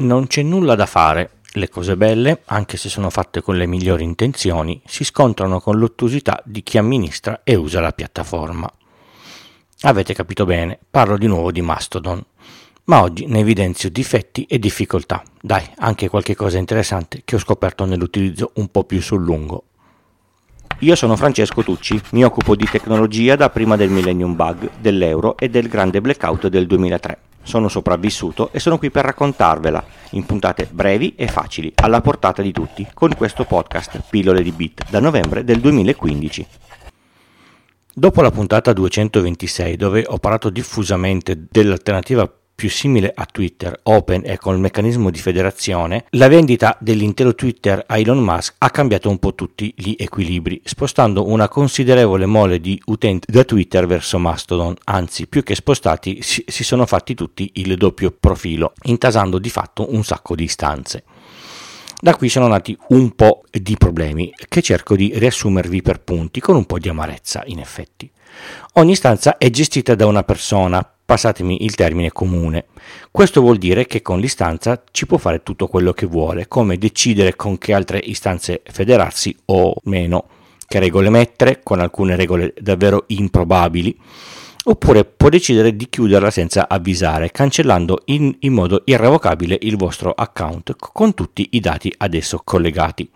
Non c'è nulla da fare. Le cose belle, anche se sono fatte con le migliori intenzioni, si scontrano con l'ottusità di chi amministra e usa la piattaforma. Avete capito bene, parlo di nuovo di Mastodon, ma oggi ne evidenzio difetti e difficoltà. Dai, anche qualche cosa interessante che ho scoperto nell'utilizzo un po' più sul lungo. Io sono Francesco Tucci, mi occupo di tecnologia da prima del Millennium Bug, dell'Euro e del grande blackout del 2003. Sono sopravvissuto e sono qui per raccontarvela, in puntate brevi e facili, alla portata di tutti, con questo podcast Pillole di Bit, da novembre del 2015. Dopo la puntata 226, dove ho parlato diffusamente dell'alternativa più simile a Twitter, open e col meccanismo di federazione, la vendita dell'intero Twitter a Elon Musk ha cambiato un po' tutti gli equilibri, spostando una considerevole mole di utenti da Twitter verso Mastodon, anzi più che spostati si sono fatti tutti il doppio profilo, intasando di fatto un sacco di istanze. Da qui sono nati un po' di problemi che cerco di riassumervi per punti con un po' di amarezza in effetti. Ogni stanza è gestita da una persona, passatemi il termine comune. Questo vuol dire che con l'istanza ci può fare tutto quello che vuole, come decidere con che altre istanze federarsi o meno, che regole mettere, con alcune regole davvero improbabili, oppure può decidere di chiuderla senza avvisare, cancellando in modo irrevocabile il vostro account con tutti i dati ad esso collegati.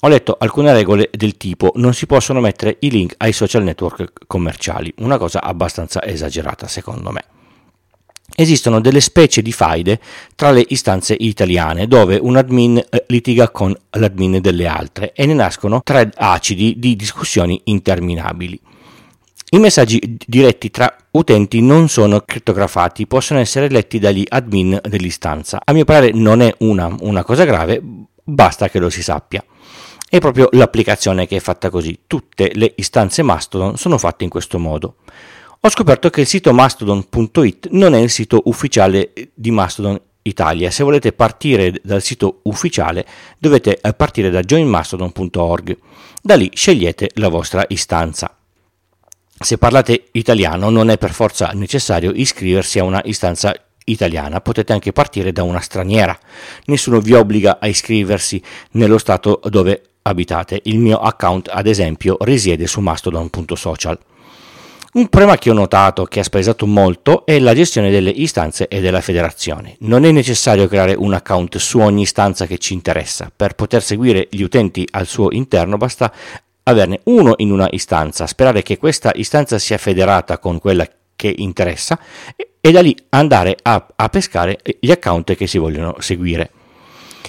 Ho letto alcune regole del tipo: non si possono mettere i link ai social network commerciali, una cosa abbastanza esagerata secondo me. Esistono delle specie di faide tra le istanze italiane, dove un admin litiga con l'admin delle altre e ne nascono thread acidi di discussioni interminabili. I messaggi diretti tra utenti non sono crittografati, possono essere letti dagli admin dell'istanza. A mio parere non è una cosa grave, basta che lo si sappia. È proprio l'applicazione che è fatta così, tutte le istanze Mastodon sono fatte in questo modo. Ho scoperto che il sito mastodon.it non è il sito ufficiale di Mastodon Italia. Se volete partire dal sito ufficiale dovete partire da joinmastodon.org, da lì scegliete la vostra istanza. Se parlate italiano non è per forza necessario iscriversi a una istanza italiana, potete anche partire da una straniera, nessuno vi obbliga a iscriversi nello stato dove abitate. Il mio account ad esempio risiede su mastodon.social. Un problema che ho notato che ha spesato molto è la gestione delle istanze e della federazione. Non è necessario creare un account su ogni istanza che ci interessa, per poter seguire gli utenti al suo interno basta averne uno in una istanza, sperare che questa istanza sia federata con quella che interessa e da lì andare a pescare gli account che si vogliono seguire.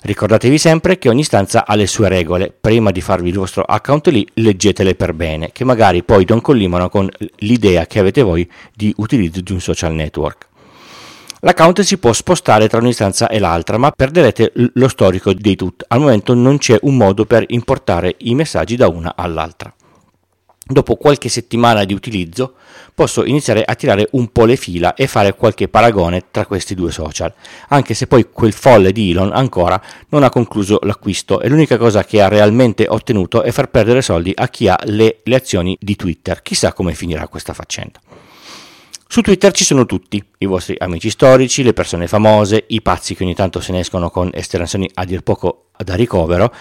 Ricordatevi sempre che ogni istanza ha le sue regole, prima di farvi il vostro account lì leggetele per bene, che magari poi non collimano con l'idea che avete voi di utilizzo di un social network. L'account si può spostare tra un'istanza e l'altra, ma perderete lo storico dei tut. Al momento non c'è un modo per importare i messaggi da una all'altra. Dopo qualche settimana di utilizzo posso iniziare a tirare un po' le fila e fare qualche paragone tra questi due social, anche se poi quel folle di Elon ancora non ha concluso l'acquisto e l'unica cosa che ha realmente ottenuto è far perdere soldi a chi ha le azioni di Twitter. Chissà come finirà questa faccenda. Su Twitter ci sono tutti, i vostri amici storici, le persone famose, i pazzi che ogni tanto se ne escono con esternazioni a dir poco da ricovero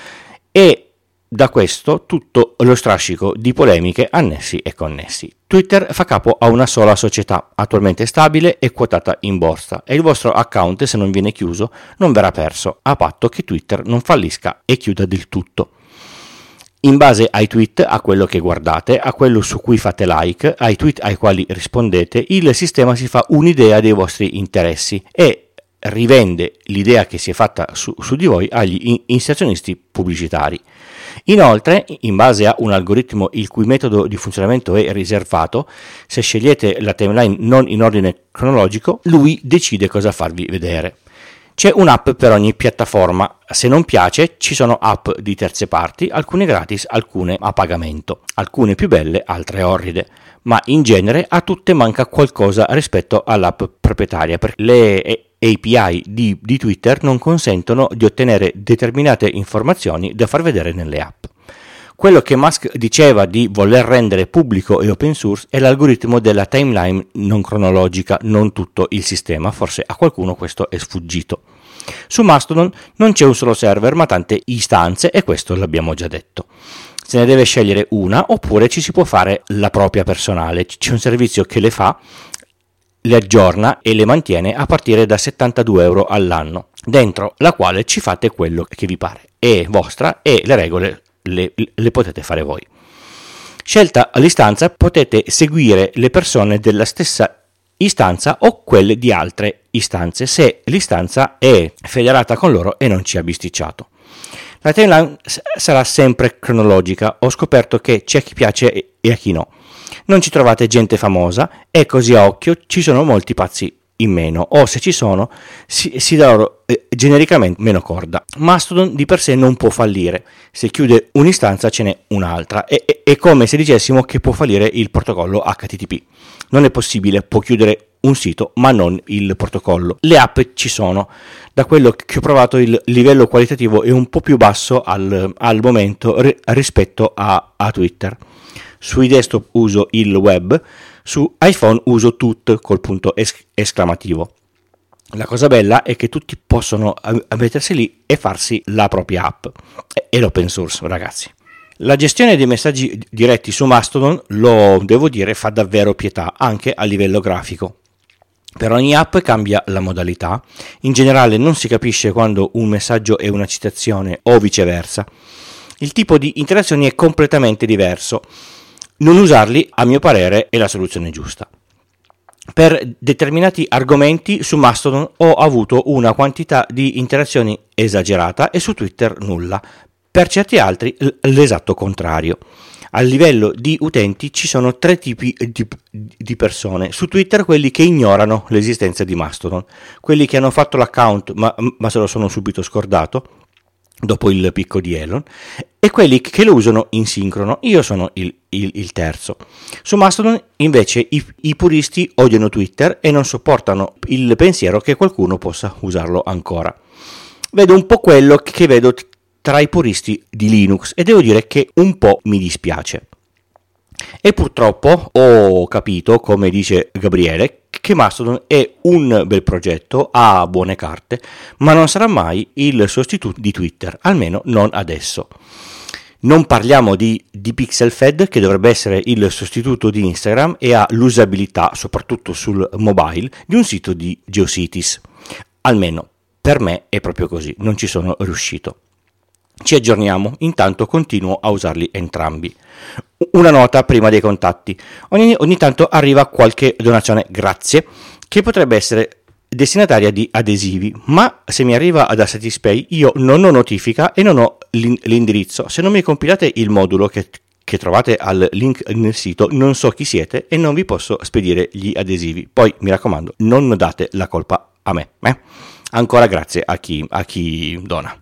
e da questo tutto lo strascico di polemiche annessi e connessi. Twitter fa capo a una sola società, attualmente stabile e quotata in borsa, e il vostro account, se non viene chiuso, non verrà perso, a patto che Twitter non fallisca e chiuda del tutto. In base ai tweet, a quello che guardate, a quello su cui fate like, ai tweet ai quali rispondete, il sistema si fa un'idea dei vostri interessi e rivende l'idea che si è fatta su di voi agli inserzionisti pubblicitari. Inoltre, in base a un algoritmo il cui metodo di funzionamento è riservato, se scegliete la timeline non in ordine cronologico, lui decide cosa farvi vedere. C'è un'app per ogni piattaforma, se non piace ci sono app di terze parti, alcune gratis, alcune a pagamento, alcune più belle, altre orride, ma in genere a tutte manca qualcosa rispetto all'app proprietaria, perché le API di Twitter non consentono di ottenere determinate informazioni da far vedere nelle app. Quello che Musk diceva di voler rendere pubblico e open source è l'algoritmo della timeline non cronologica, non tutto il sistema, forse a qualcuno questo è sfuggito. Su Mastodon non c'è un solo server, ma tante istanze, e questo l'abbiamo già detto. Se ne deve scegliere una, oppure ci si può fare la propria personale. C'è un servizio che le fa, le aggiorna e le mantiene a partire da €72 all'anno, dentro la quale ci fate quello che vi pare. È vostra e le regole le potete fare voi. Scelta all'istanza, potete seguire le persone della stessa istanza o quelle di altre istanze, se l'istanza è federata con loro e non ci ha bisticciato. La timeline sarà sempre cronologica. Ho scoperto che c'è a chi piace e a chi no. Non ci trovate gente famosa e così a occhio ci sono molti pazzi in meno, o se ci sono si dà loro genericamente meno corda. Mastodon di per sé non può fallire, se chiude un'istanza ce n'è un'altra, è come se dicessimo che può fallire il protocollo HTTP. Non è possibile, può chiudere un sito ma non il protocollo. Le app ci sono, da quello che ho provato il livello qualitativo è un po' più basso al momento rispetto a Twitter. Sui desktop uso il web, su iPhone uso tut col punto esclamativo. La cosa bella è che tutti possono mettersi lì e farsi la propria app. È l'open source, ragazzi. La gestione dei messaggi diretti su Mastodon, lo devo dire, fa davvero pietà, anche a livello grafico. Per ogni app cambia la modalità. In generale non si capisce quando un messaggio è una citazione o viceversa. Il tipo di interazioni è completamente diverso. Non usarli, a mio parere, è la soluzione giusta. Per determinati argomenti su Mastodon ho avuto una quantità di interazioni esagerata e su Twitter nulla. Per certi altri l'esatto contrario. A livello di utenti ci sono tre tipi di persone. Su Twitter quelli che ignorano l'esistenza di Mastodon, quelli che hanno fatto l'account ma se lo sono subito scordato dopo il picco di Elon, e quelli che lo usano in sincrono. Io sono il terzo. Su Mastodon invece i puristi odiano Twitter e non sopportano il pensiero che qualcuno possa usarlo ancora. Vedo un po' quello che vedo tra i puristi di Linux e devo dire che un po' mi dispiace. E purtroppo ho capito, come dice Gabriele, che Mastodon è un bel progetto, ha buone carte, ma non sarà mai il sostituto di Twitter, almeno non adesso. Non parliamo di Pixel Fed, che dovrebbe essere il sostituto di Instagram e ha l'usabilità, soprattutto sul mobile, di un sito di GeoCities. Almeno per me è proprio così, non ci sono riuscito. Ci aggiorniamo, intanto continuo a usarli entrambi. Una nota prima dei contatti: ogni tanto arriva qualche donazione grazie che potrebbe essere destinataria di adesivi, ma se mi arriva da Satispay io non ho notifica e non ho l'indirizzo. Se non mi compilate il modulo che trovate al link nel sito, non so chi siete e non vi posso spedire gli adesivi. Poi mi raccomando, non date la colpa a me, eh? Ancora grazie a chi dona.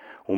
Un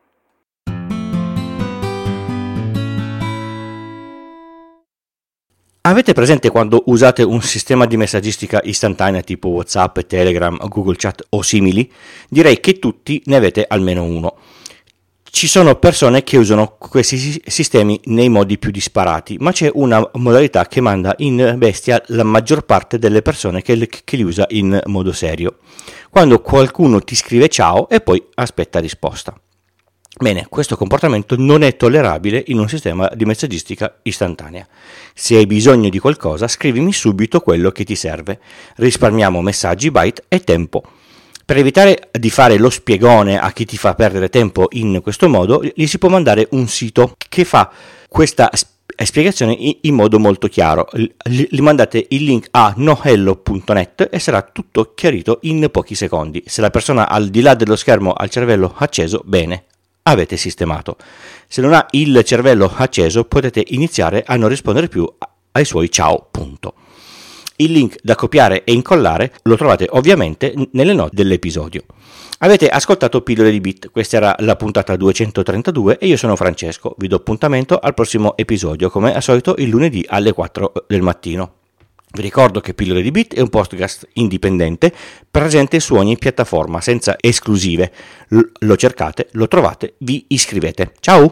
Avete presente quando usate un sistema di messaggistica istantanea tipo WhatsApp, Telegram, Google Chat o simili? Direi che tutti ne avete almeno uno. Ci sono persone che usano questi sistemi nei modi più disparati, ma c'è una modalità che manda in bestia la maggior parte delle persone che li usa in modo serio. Quando qualcuno ti scrive ciao e poi aspetta risposta. Bene, questo comportamento non è tollerabile in un sistema di messaggistica istantanea. Se hai bisogno di qualcosa, scrivimi subito quello che ti serve. Risparmiamo messaggi, byte e tempo. Per evitare di fare lo spiegone a chi ti fa perdere tempo in questo modo, gli si può mandare un sito che fa questa spiegazione in modo molto chiaro. Gli mandate il link a nohello.net e sarà tutto chiarito in pochi secondi. Se la persona al di là dello schermo ha il cervello acceso, bene, avete sistemato. Se non ha il cervello acceso, potete iniziare a non rispondere più ai suoi ciao, punto. Il link da copiare e incollare lo trovate ovviamente nelle note dell'episodio. Avete ascoltato Pillole di Bit, questa era la puntata 232 e io sono Francesco, vi do appuntamento al prossimo episodio, come al solito il lunedì alle 4 del mattino. Vi ricordo che Pillole di Bit è un podcast indipendente presente su ogni piattaforma, senza esclusive. Lo cercate, lo trovate, vi iscrivete. Ciao!